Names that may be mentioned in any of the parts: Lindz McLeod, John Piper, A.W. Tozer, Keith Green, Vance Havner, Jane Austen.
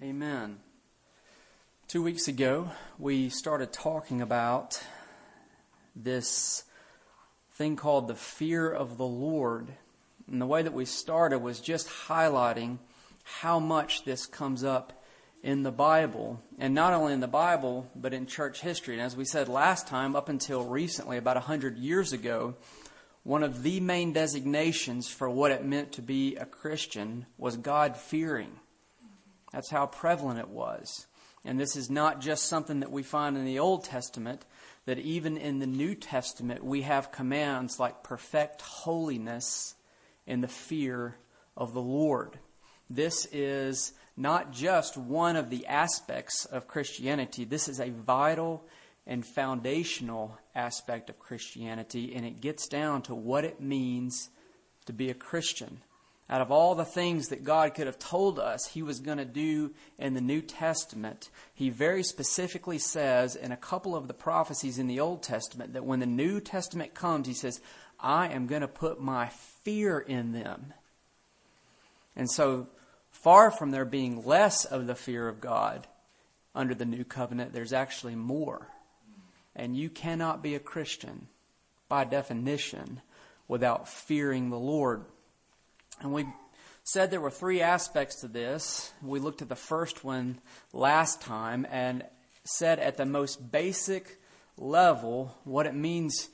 Amen. 2 weeks ago, we started talking about this thing called the fear of the Lord. And the way that we started was just highlighting how much this comes up in the Bible. And not only in the Bible, but in church history. And as we said last time, up until recently, about 100 years ago, one of the main designations for what it meant to be a Christian was God-fearing. That's how prevalent it was. And this is not just something that we find in the Old Testament, that even in the New Testament, we have commands like perfect holiness and the fear of the Lord. This is not just one of the aspects of Christianity. This is a vital and foundational aspect of Christianity, and it gets down to what it means to be a Christian. Out of all the things that God could have told us He was going to do in the New Testament, He very specifically says in a couple of the prophecies in the Old Testament that when the New Testament comes, He says, I am going to put my fear in them. And so far from there being less of the fear of God under the New Covenant, there's actually more. And you cannot be a Christian by definition without fearing the Lord. And we said there were three aspects to this. We looked at the first one last time and said at the most basic level, what it means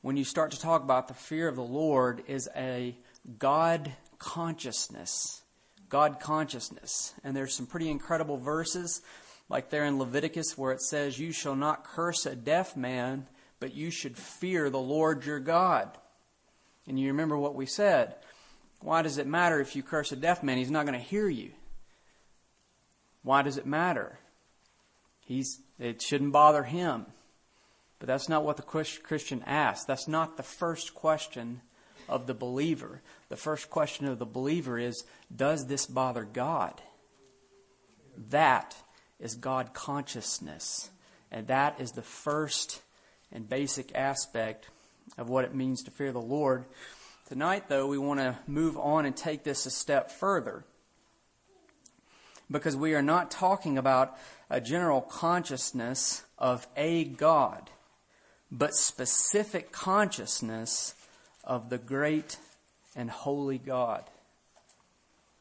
when you start to talk about the fear of the Lord is a God consciousness. God consciousness. And there's some pretty incredible verses like there in Leviticus where it says, you shall not curse a deaf man, but you should fear the Lord your God. And you remember what we said. Why does it matter if you curse a deaf man? He's not going to hear you. Why does it matter? It shouldn't bother him. But that's not what the Christian asks. That's not the first question of the believer. The first question of the believer is, does this bother God? That is God consciousness. And that is the first and basic aspect of what it means to fear the Lord. Tonight, though, we want to move on and take this a step further, because we are not talking about a general consciousness of a God, but specific consciousness of the great and holy God.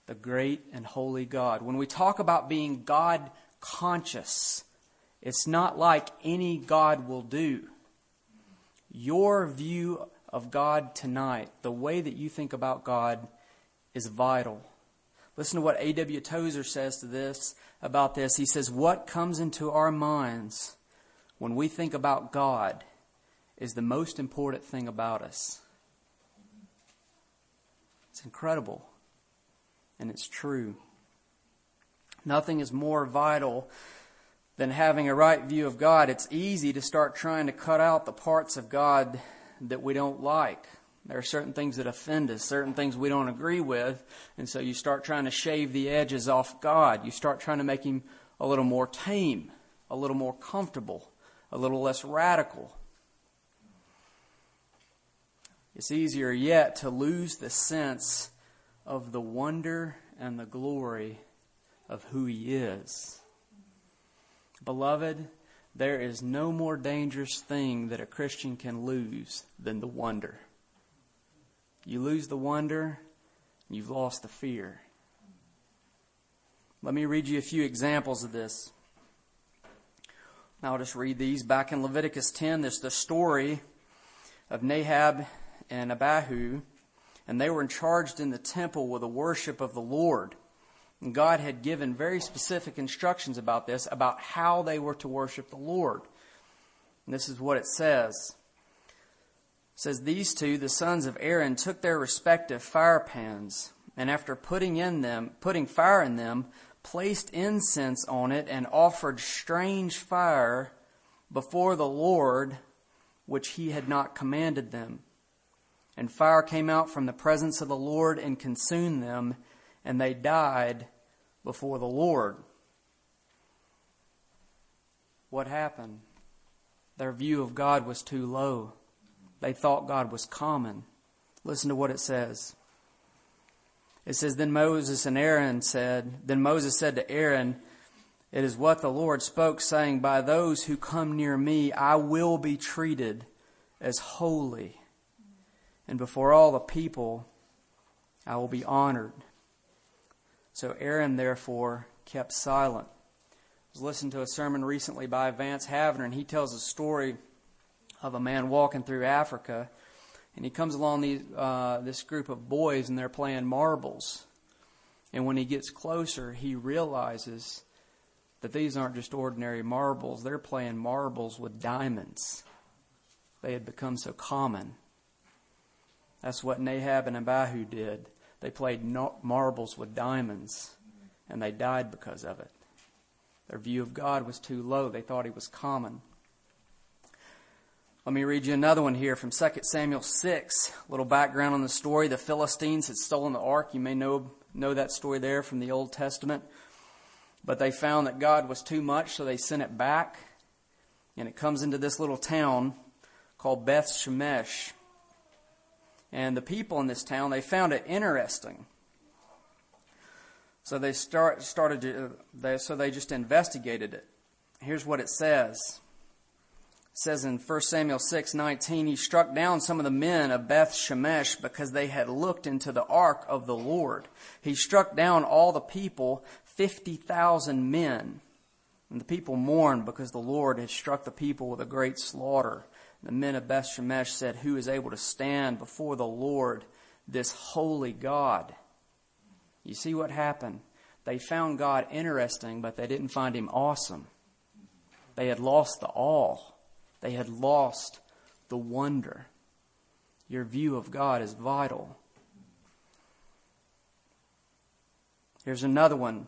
The great and holy God. When we talk about being God conscious, it's not like any God will do. Your view of God tonight, the way that you think about God, is vital. Listen to what A.W. Tozer says to this about this. He says, what comes into our minds when we think about God is the most important thing about us. It's incredible, and it's true. Nothing is more vital than having a right view of God. It's easy to start trying to cut out the parts of God that we don't like. There are certain things that offend us, certain things we don't agree with, and so you start trying to shave the edges off God. You start trying to make Him a little more tame, a little more comfortable, a little less radical. It's easier yet to lose the sense of the wonder and the glory of who He is. Beloved, there is no more dangerous thing that a Christian can lose than the wonder. You lose the wonder, you've lost the fear. Let me read you a few examples of this. I'll just read these. Back in Leviticus 10, there's the story of Nadab and Abihu, and they were charged in the temple with the worship of the Lord. And God had given very specific instructions about this, about how they were to worship the Lord. And this is what it says. It says, these two, the sons of Aaron, took their respective fire pans, and after putting fire in them, placed incense on it and offered strange fire before the Lord, which He had not commanded them. And fire came out from the presence of the Lord and consumed them, and they died before the Lord. What happened? Their view of God was too low. They thought God was common. Listen to what it says. It says, Then Moses said to Aaron, It is what the Lord spoke, saying, by those who come near me, I will be treated as holy. And before all the people, I will be honored. So Aaron, therefore, kept silent. I was listening to a sermon recently by Vance Havner, and he tells a story of a man walking through Africa. And he comes along this group of boys, and they're playing marbles. And when he gets closer, he realizes that these aren't just ordinary marbles. They're playing marbles with diamonds. They had become so common. That's what Nadab and Abihu did. They played marbles with diamonds, and they died because of it. Their view of God was too low. They thought he was common. Let me read you another one here from 2 Samuel 6. A little background on the story. The Philistines had stolen the ark. You may know that story there from the Old Testament. But they found that God was too much, so they sent it back. And it comes into this little town called Beth Shemesh. And the people in this town, they found it interesting. So they started just investigated it. Here's what it says. It says in 1 Samuel 6:19, he struck down some of the men of Beth Shemesh because they had looked into the ark of the Lord. He struck down all the people, 50,000 men. And the people mourned because the Lord had struck the people with a great slaughter. The men of Beth Shemesh said, who is able to stand before the Lord, this holy God? You see what happened? They found God interesting, but they didn't find him awesome. They had lost the awe. They had lost the wonder. Your view of God is vital. Here's another one.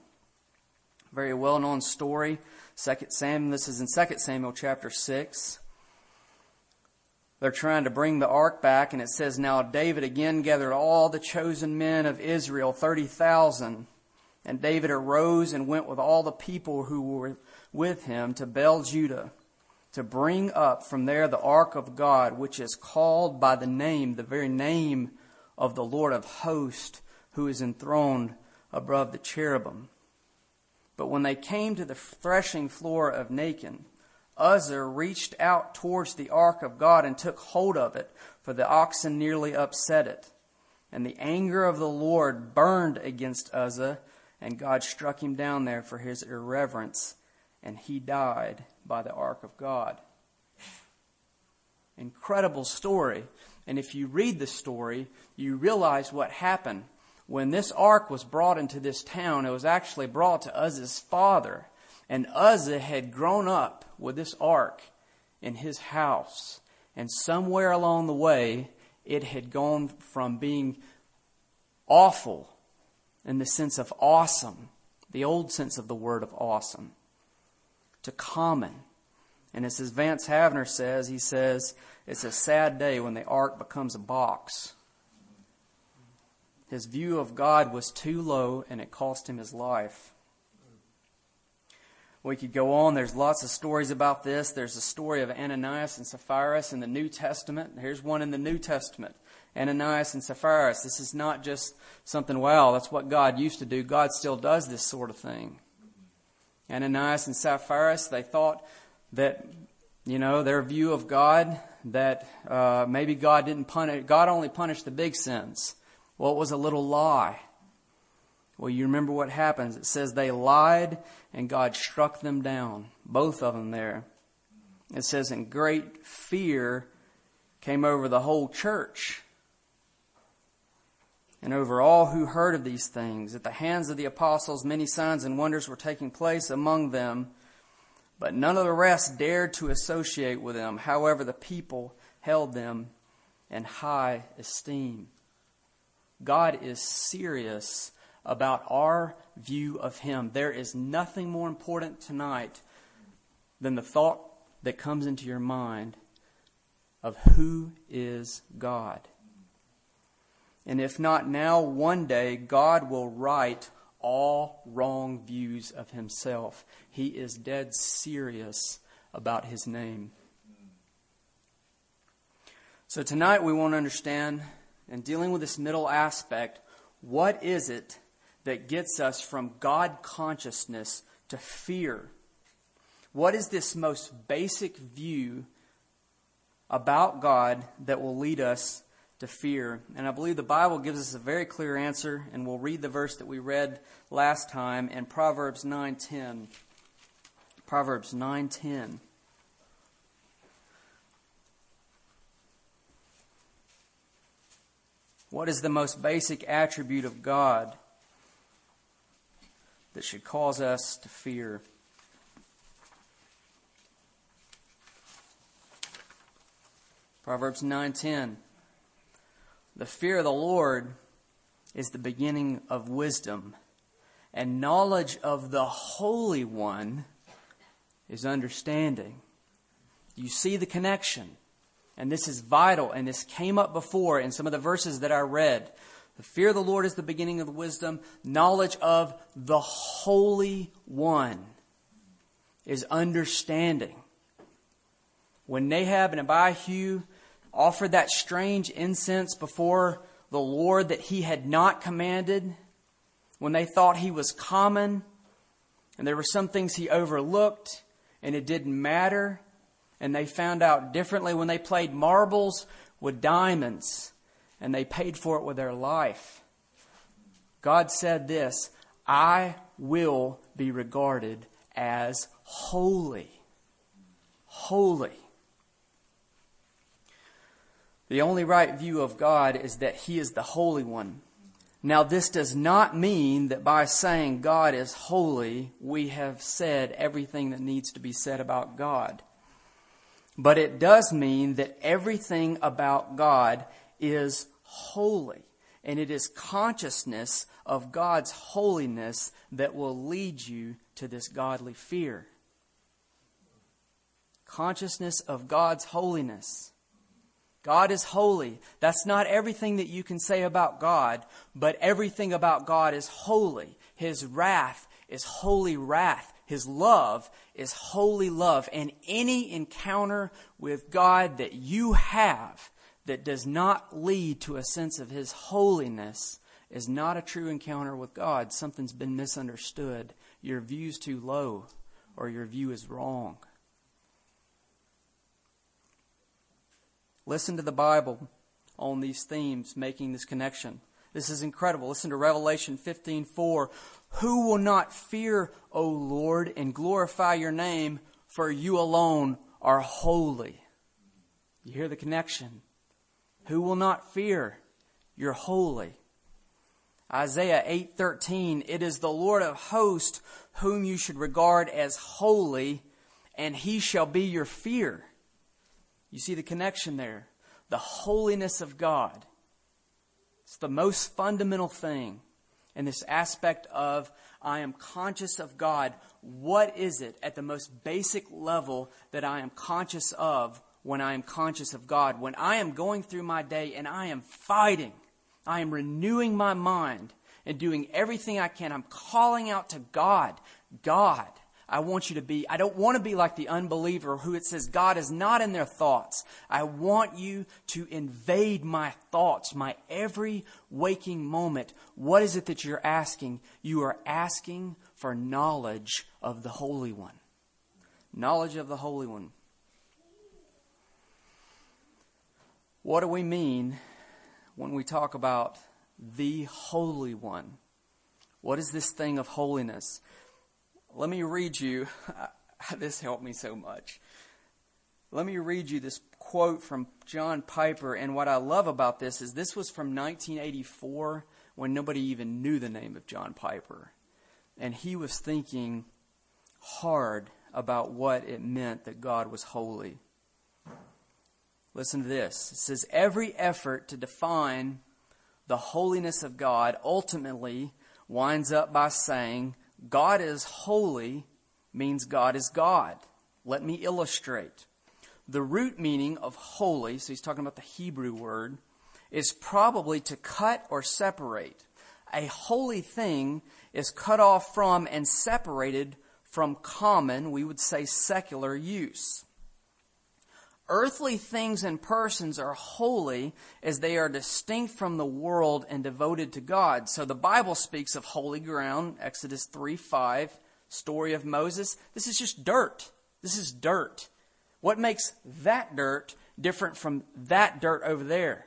Very well-known story. This is in 2 Samuel chapter 6. They're trying to bring the ark back, and it says, now David again gathered all the chosen men of Israel, 30,000. And David arose and went with all the people who were with him to Baal-Judah to bring up from there the ark of God, which is called by the name, the very name of the Lord of hosts, who is enthroned above the cherubim. But when they came to the threshing floor of Nacon, Uzzah reached out towards the ark of God and took hold of it, for the oxen nearly upset it. And the anger of the Lord burned against Uzzah, and God struck him down there for his irreverence, and he died by the ark of God. Incredible story. And if you read the story, you realize what happened. When this ark was brought into this town, it was actually brought to Uzzah's father. And Uzzah had grown up with this ark in his house. And somewhere along the way, it had gone from being awful in the sense of awesome, the old sense of the word of awesome, to common. And as Vance Havner says, he says, it's a sad day when the ark becomes a box. His view of God was too low, and it cost him his life. We could go on. There's lots of stories about this. There's the story of Ananias and Sapphira in the New Testament. Here's one in the New Testament. Ananias and Sapphira. This is not just something, wow, that's what God used to do. God still does this sort of thing. Ananias and Sapphira, they thought that, their view of God, that maybe God didn't punish. God only punished the big sins. Well, it was a little lie. Well, you remember what happens. It says they lied and God struck them down. Both of them there. It says, and great fear came over the whole church and over all who heard of these things. At the hands of the apostles, many signs and wonders were taking place among them, but none of the rest dared to associate with them. However, the people held them in high esteem. God is serious about our view of him. There is nothing more important tonight than the thought that comes into your mind of who is God. And if not now, one day God will right all wrong views of himself. He is dead serious about his name. So tonight we want to understand, in dealing with this middle aspect, what is it that gets us from God consciousness to fear. What is this most basic view about God that will lead us to fear? And I believe the Bible gives us a very clear answer, and we'll read the verse that we read last time in Proverbs 9:10. Proverbs 9:10. What is the most basic attribute of God that should cause us to fear? Proverbs 9:10. The fear of the Lord is the beginning of wisdom, and knowledge of the Holy One is understanding. You see the connection. And this is vital, and this came up before in some of the verses that I read. The fear of the Lord is the beginning of wisdom. Knowledge of the Holy One is understanding. When Nadab and Abihu offered that strange incense before the Lord that he had not commanded, when they thought he was common, and there were some things he overlooked, and it didn't matter, and they found out differently when they played marbles with diamonds, and they paid for it with their life. God said this, I will be regarded as holy. Holy. The only right view of God is that He is the Holy One. Now, this does not mean that by saying God is holy, we have said everything that needs to be said about God. But it does mean that everything about God is holy. And it is consciousness of God's holiness that will lead you to this godly fear. Consciousness of God's holiness. God is holy. That's not everything that you can say about God, but everything about God is holy. His wrath is holy wrath. His love is holy love. And any encounter with God that you have that does not lead to a sense of His holiness is not a true encounter with God. Something's been misunderstood. Your view's too low, or your view is wrong. Listen to the Bible on these themes, making this connection. This is incredible. Listen to Revelation 15:4. Who will not fear, O Lord, and glorify your name, for you alone are holy. You hear the connection. Who will not fear? You're holy. Isaiah 8:13. It is the Lord of hosts whom you should regard as holy, and He shall be your fear. You see the connection there. The holiness of God. It's the most fundamental thing in this aspect of I am conscious of God. What is it at the most basic level that I am conscious of when I am conscious of God? When I am going through my day and I am fighting, I am renewing my mind and doing everything I can. I'm calling out to God. God, I want you to be, I don't want to be like the unbeliever who it says God is not in their thoughts. I want you to invade my thoughts, my every waking moment. What is it that you're asking? You are asking for knowledge of the Holy One. Knowledge of the Holy One. What do we mean when we talk about the Holy One? What is this thing of holiness? Let me read you, this helped me so much. Let me read you this quote from John Piper. And what I love about this is this was from 1984 when nobody even knew the name of John Piper. And he was thinking hard about what it meant that God was holy. Listen to this. It says, every effort to define the holiness of God ultimately winds up by saying, God is holy means God is God. Let me illustrate. The root meaning of holy, so he's talking about the Hebrew word, is probably to cut or separate. A holy thing is cut off from and separated from common, we would say secular use. Earthly things and persons are holy as they are distinct from the world and devoted to God. So the Bible speaks of holy ground, Exodus 3:5, story of Moses. This is just dirt. This is dirt. What makes that dirt different from that dirt over there?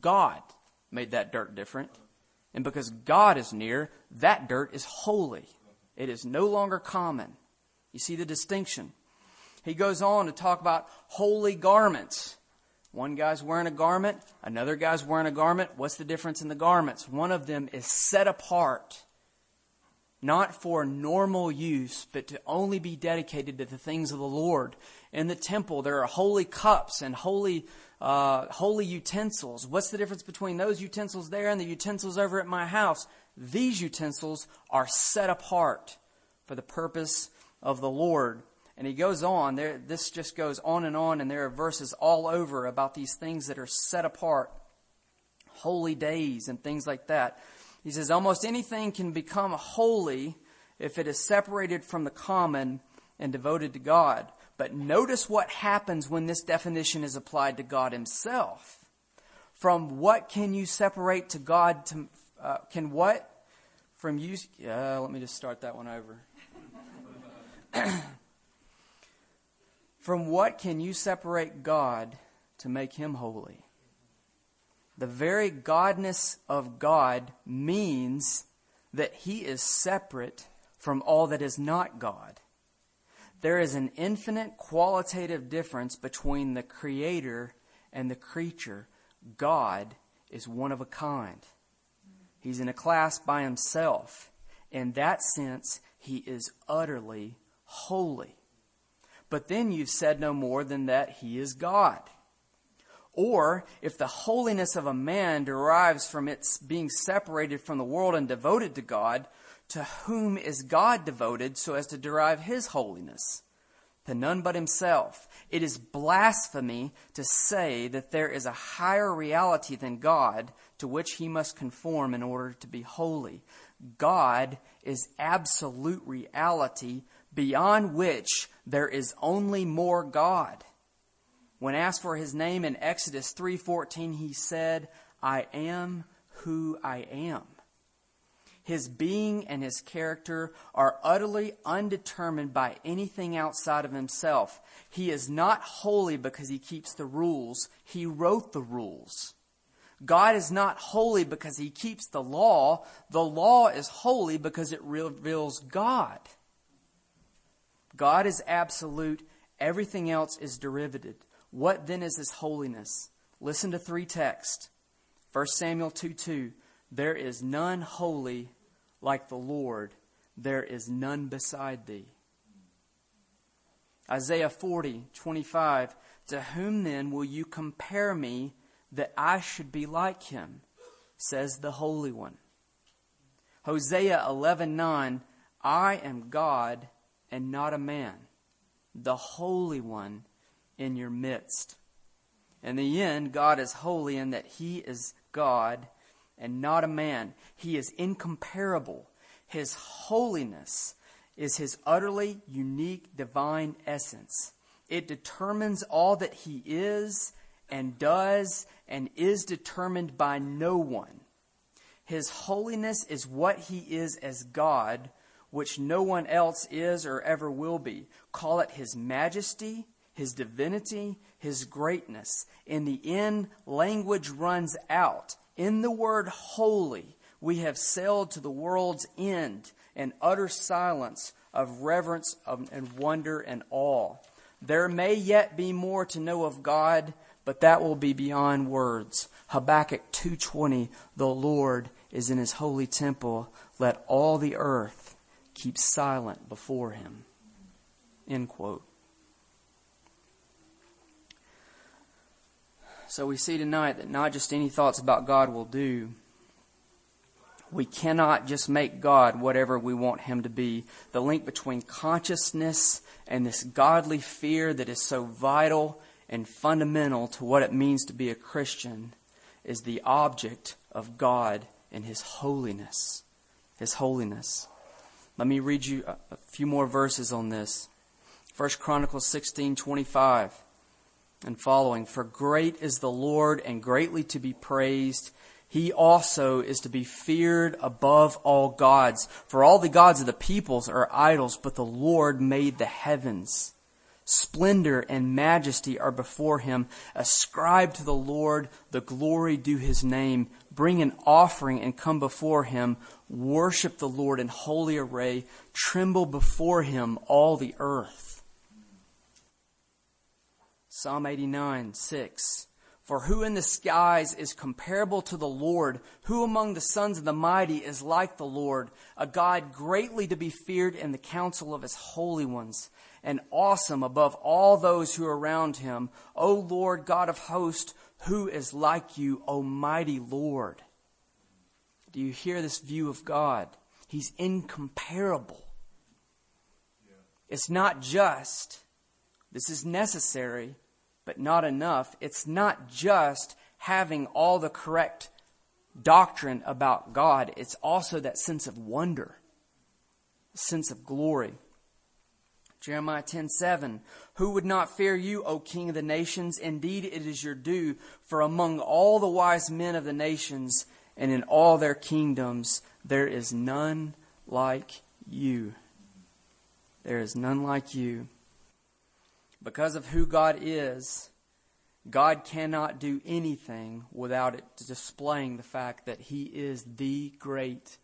God made that dirt different. And because God is near, that dirt is holy. It is no longer common. You see the distinction. He goes on to talk about holy garments. One guy's wearing a garment. Another guy's wearing a garment. What's the difference in the garments? One of them is set apart, not for normal use, but to only be dedicated to the things of the Lord. In the temple, there are holy cups and holy utensils. What's the difference between those utensils there and the utensils over at my house? These utensils are set apart for the purpose of the Lord. And he goes on there. This just goes on. And there are verses all over about these things that are set apart, holy days and things like that. He says almost anything can become holy if it is separated from the common and devoted to God. But notice what happens when this definition is applied to God himself. From what can you separate to God? Can what? From you? Let me just start that one over. From what can you separate God to make him holy? The very godness of God means that he is separate from all that is not God. There is an infinite qualitative difference between the creator and the creature. God is one of a kind. He's in a class by himself. In that sense, he is utterly holy. But then you've said no more than that he is God. Or if the holiness of a man derives from its being separated from the world and devoted to God, to whom is God devoted so as to derive his holiness? To none but himself. It is blasphemy to say that there is a higher reality than God to which he must conform in order to be holy. God is absolute reality, beyond which there is only more God. When asked for his name in Exodus 3:14, he said, "I am who I am." His being and his character are utterly undetermined by anything outside of himself. He is not holy because he keeps the rules. He wrote the rules. God is not holy because he keeps the law. The law is holy because it reveals God. God is absolute. Everything else is derivative. What then is his holiness? Listen to three texts. 1 Samuel 2:2. There is none holy like the Lord. There is none beside thee. Isaiah 40:25. To whom then will you compare me that I should be like him? Says the Holy One. Hosea 11:9. I am God and not a man, the Holy One in your midst. In the end, God is holy in that he is God and not a man. He is incomparable. His holiness is his utterly unique divine essence. It determines all that he is and does and is determined by no one. His holiness is what he is as God, which no one else is or ever will be. Call it his majesty, his divinity, his greatness. In the end, language runs out. In the word holy, we have sailed to the world's end, an utter silence of reverence and wonder and awe. There may yet be more to know of God, but that will be beyond words. Habakkuk 2:20, the Lord is in his holy temple. Let all the earth keep silent before him. End quote. So we see tonight that not just any thoughts about God will do. We cannot just make God whatever we want him to be. The link between consciousness and this godly fear that is so vital and fundamental to what it means to be a Christian is the object of God and his holiness. His holiness. Let me read you a few more verses on this. 1 Chronicles 16:25 and following. For great is the Lord and greatly to be praised. he also is to be feared above all gods. For all the gods of the peoples are idols, but the Lord made the heavens. Splendor and majesty are before him. Ascribe to the Lord the glory due his name. Bring an offering and come before him. Worship the Lord in holy array. Tremble before him, all the earth. Psalm 89:6. For who in the skies is comparable to the Lord? Who among the sons of the mighty is like the Lord? A God greatly to be feared in the counsel of his holy ones, and awesome above all those who are around him. O Lord, God of hosts, who is like you, O mighty Lord? Do you hear this view of God? He's incomparable. It's not just, this is necessary, but not enough. It's not just having all the correct doctrine about God. It's also that sense of wonder, sense of glory. Jeremiah 10:7, who would not fear you, O King of the nations? Indeed, it is your due, for among all the wise men of the nations and in all their kingdoms, there is none like you. There is none like you. Because of who God is, God cannot do anything without it displaying the fact that he is the great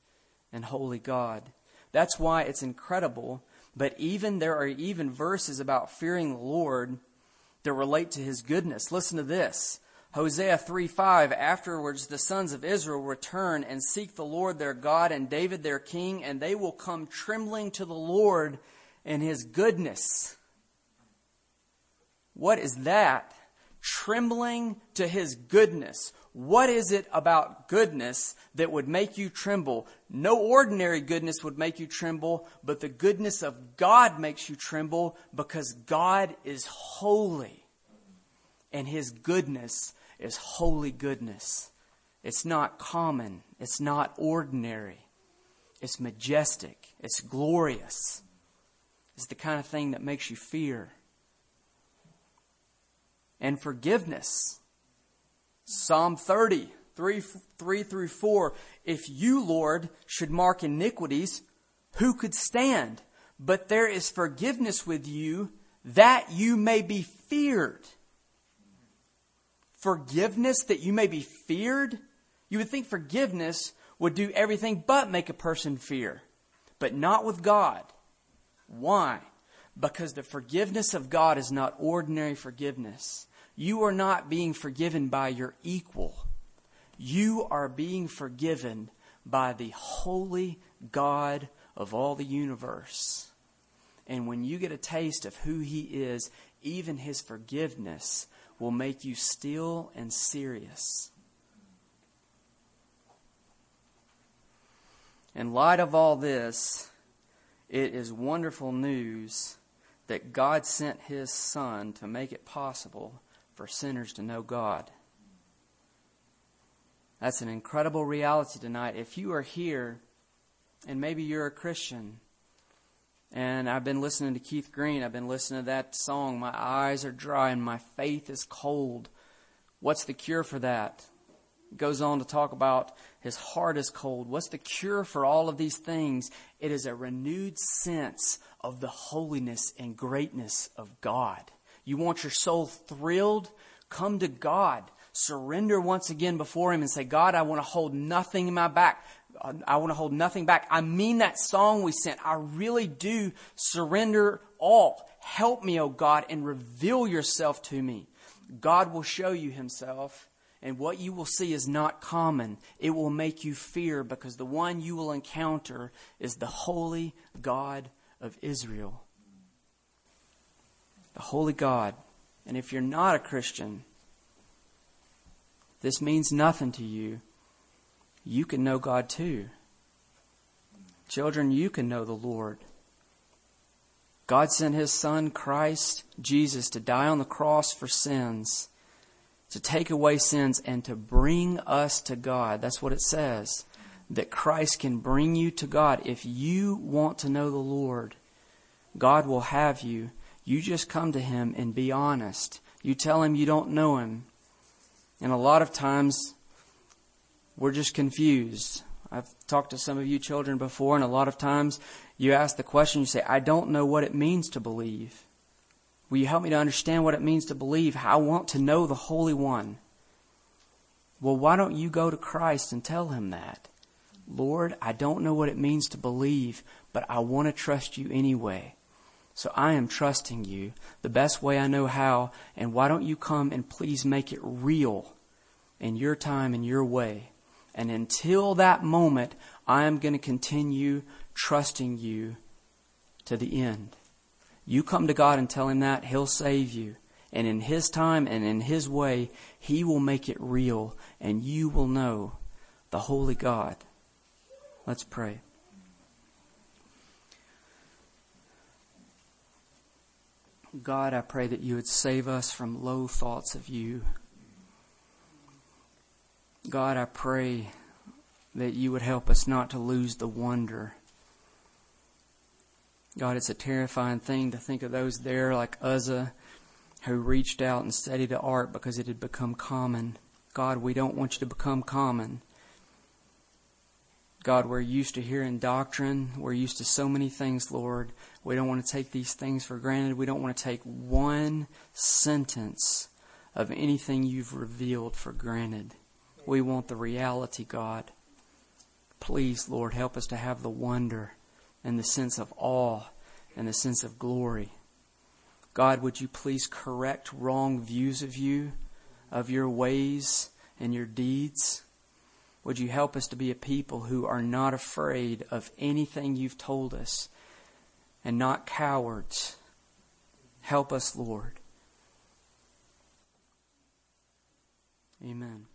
and holy God. That's why it's incredible. But even there are even verses about fearing the Lord that relate to his goodness. Listen to this. Hosea 3:5, afterwards the sons of Israel return and seek the Lord their God and David their king, and they will come trembling to the Lord and his goodness. What is that? Trembling to his goodness. What is it about goodness that would make you tremble? No ordinary goodness would make you tremble, but the goodness of God makes you tremble because God is holy and his goodness is holy goodness. It's not common. It's not ordinary. It's majestic. It's glorious. It's the kind of thing that makes you fear. And forgiveness. Psalm 30, 3 through 4. If you, Lord, should mark iniquities, who could stand? But there is forgiveness with you, that you may be feared. Forgiveness that you may be feared? You would think forgiveness would do everything but make a person fear. But not with God. Why? Because the forgiveness of God is not ordinary forgiveness. You are not being forgiven by your equal. You are being forgiven by the holy God of all the universe. And when you get a taste of who he is, even his forgiveness will make you still and serious. In light of all this, it is wonderful news that God sent his Son to make it possible for sinners to know God. That's an incredible reality tonight. If you are here, and maybe you're a Christian, and I've been listening to Keith Green, I've been listening to that song, my eyes are dry and my faith is cold. What's the cure for that? It goes on to talk about his heart is cold. What's the cure for all of these things? It is a renewed sense of the holiness and greatness of God. You want your soul thrilled? Come to God. Surrender once again before him and say, God, I want to hold nothing in my back. I want to hold nothing back. I mean that song we sent. I really do surrender all. Help me, O God, and reveal yourself to me. God will show you himself. And what you will see is not common. It will make you fear because the one you will encounter is the holy God of Israel. The holy God. And if you're not a Christian, this means nothing to you. You can know God too. Children, you can know the Lord. God sent his Son, Christ Jesus, to die on the cross for sins, to take away sins and to bring us to God. That's what it says, that Christ can bring you to God. If you want to know the Lord, God will have you. You just come to him and be honest. You tell him you don't know him. And a lot of times we're just confused. I've talked to some of you children before, and a lot of times you ask the question, you say, I don't know what it means to believe. Will you help me to understand what it means to believe? I want to know the Holy One. Well, why don't you go to Christ and tell him that? Lord, I don't know what it means to believe, but I want to trust you anyway. So I am trusting you the best way I know how, and why don't you come and please make it real in your time and your way. And until that moment, I am going to continue trusting you to the end. You come to God and tell him that, he'll save you. And in his time and in his way, he will make it real, and you will know the Holy God. Let's pray. God, I pray that you would save us from low thoughts of you. God, I pray that you would help us not to lose the wonder. God, it's a terrifying thing to think of those there like Uzzah who reached out and studied the art because it had become common. God, we don't want you to become common. God, we're used to hearing doctrine. We're used to so many things, Lord. We don't want to take these things for granted. We don't want to take one sentence of anything you've revealed for granted. We want the reality, God. Please, Lord, help us to have the wonder and the sense of awe and the sense of glory. God, would you please correct wrong views of you, of your ways and your deeds? Would you help us to be a people who are not afraid of anything you've told us and not cowards? Help us, Lord. Amen.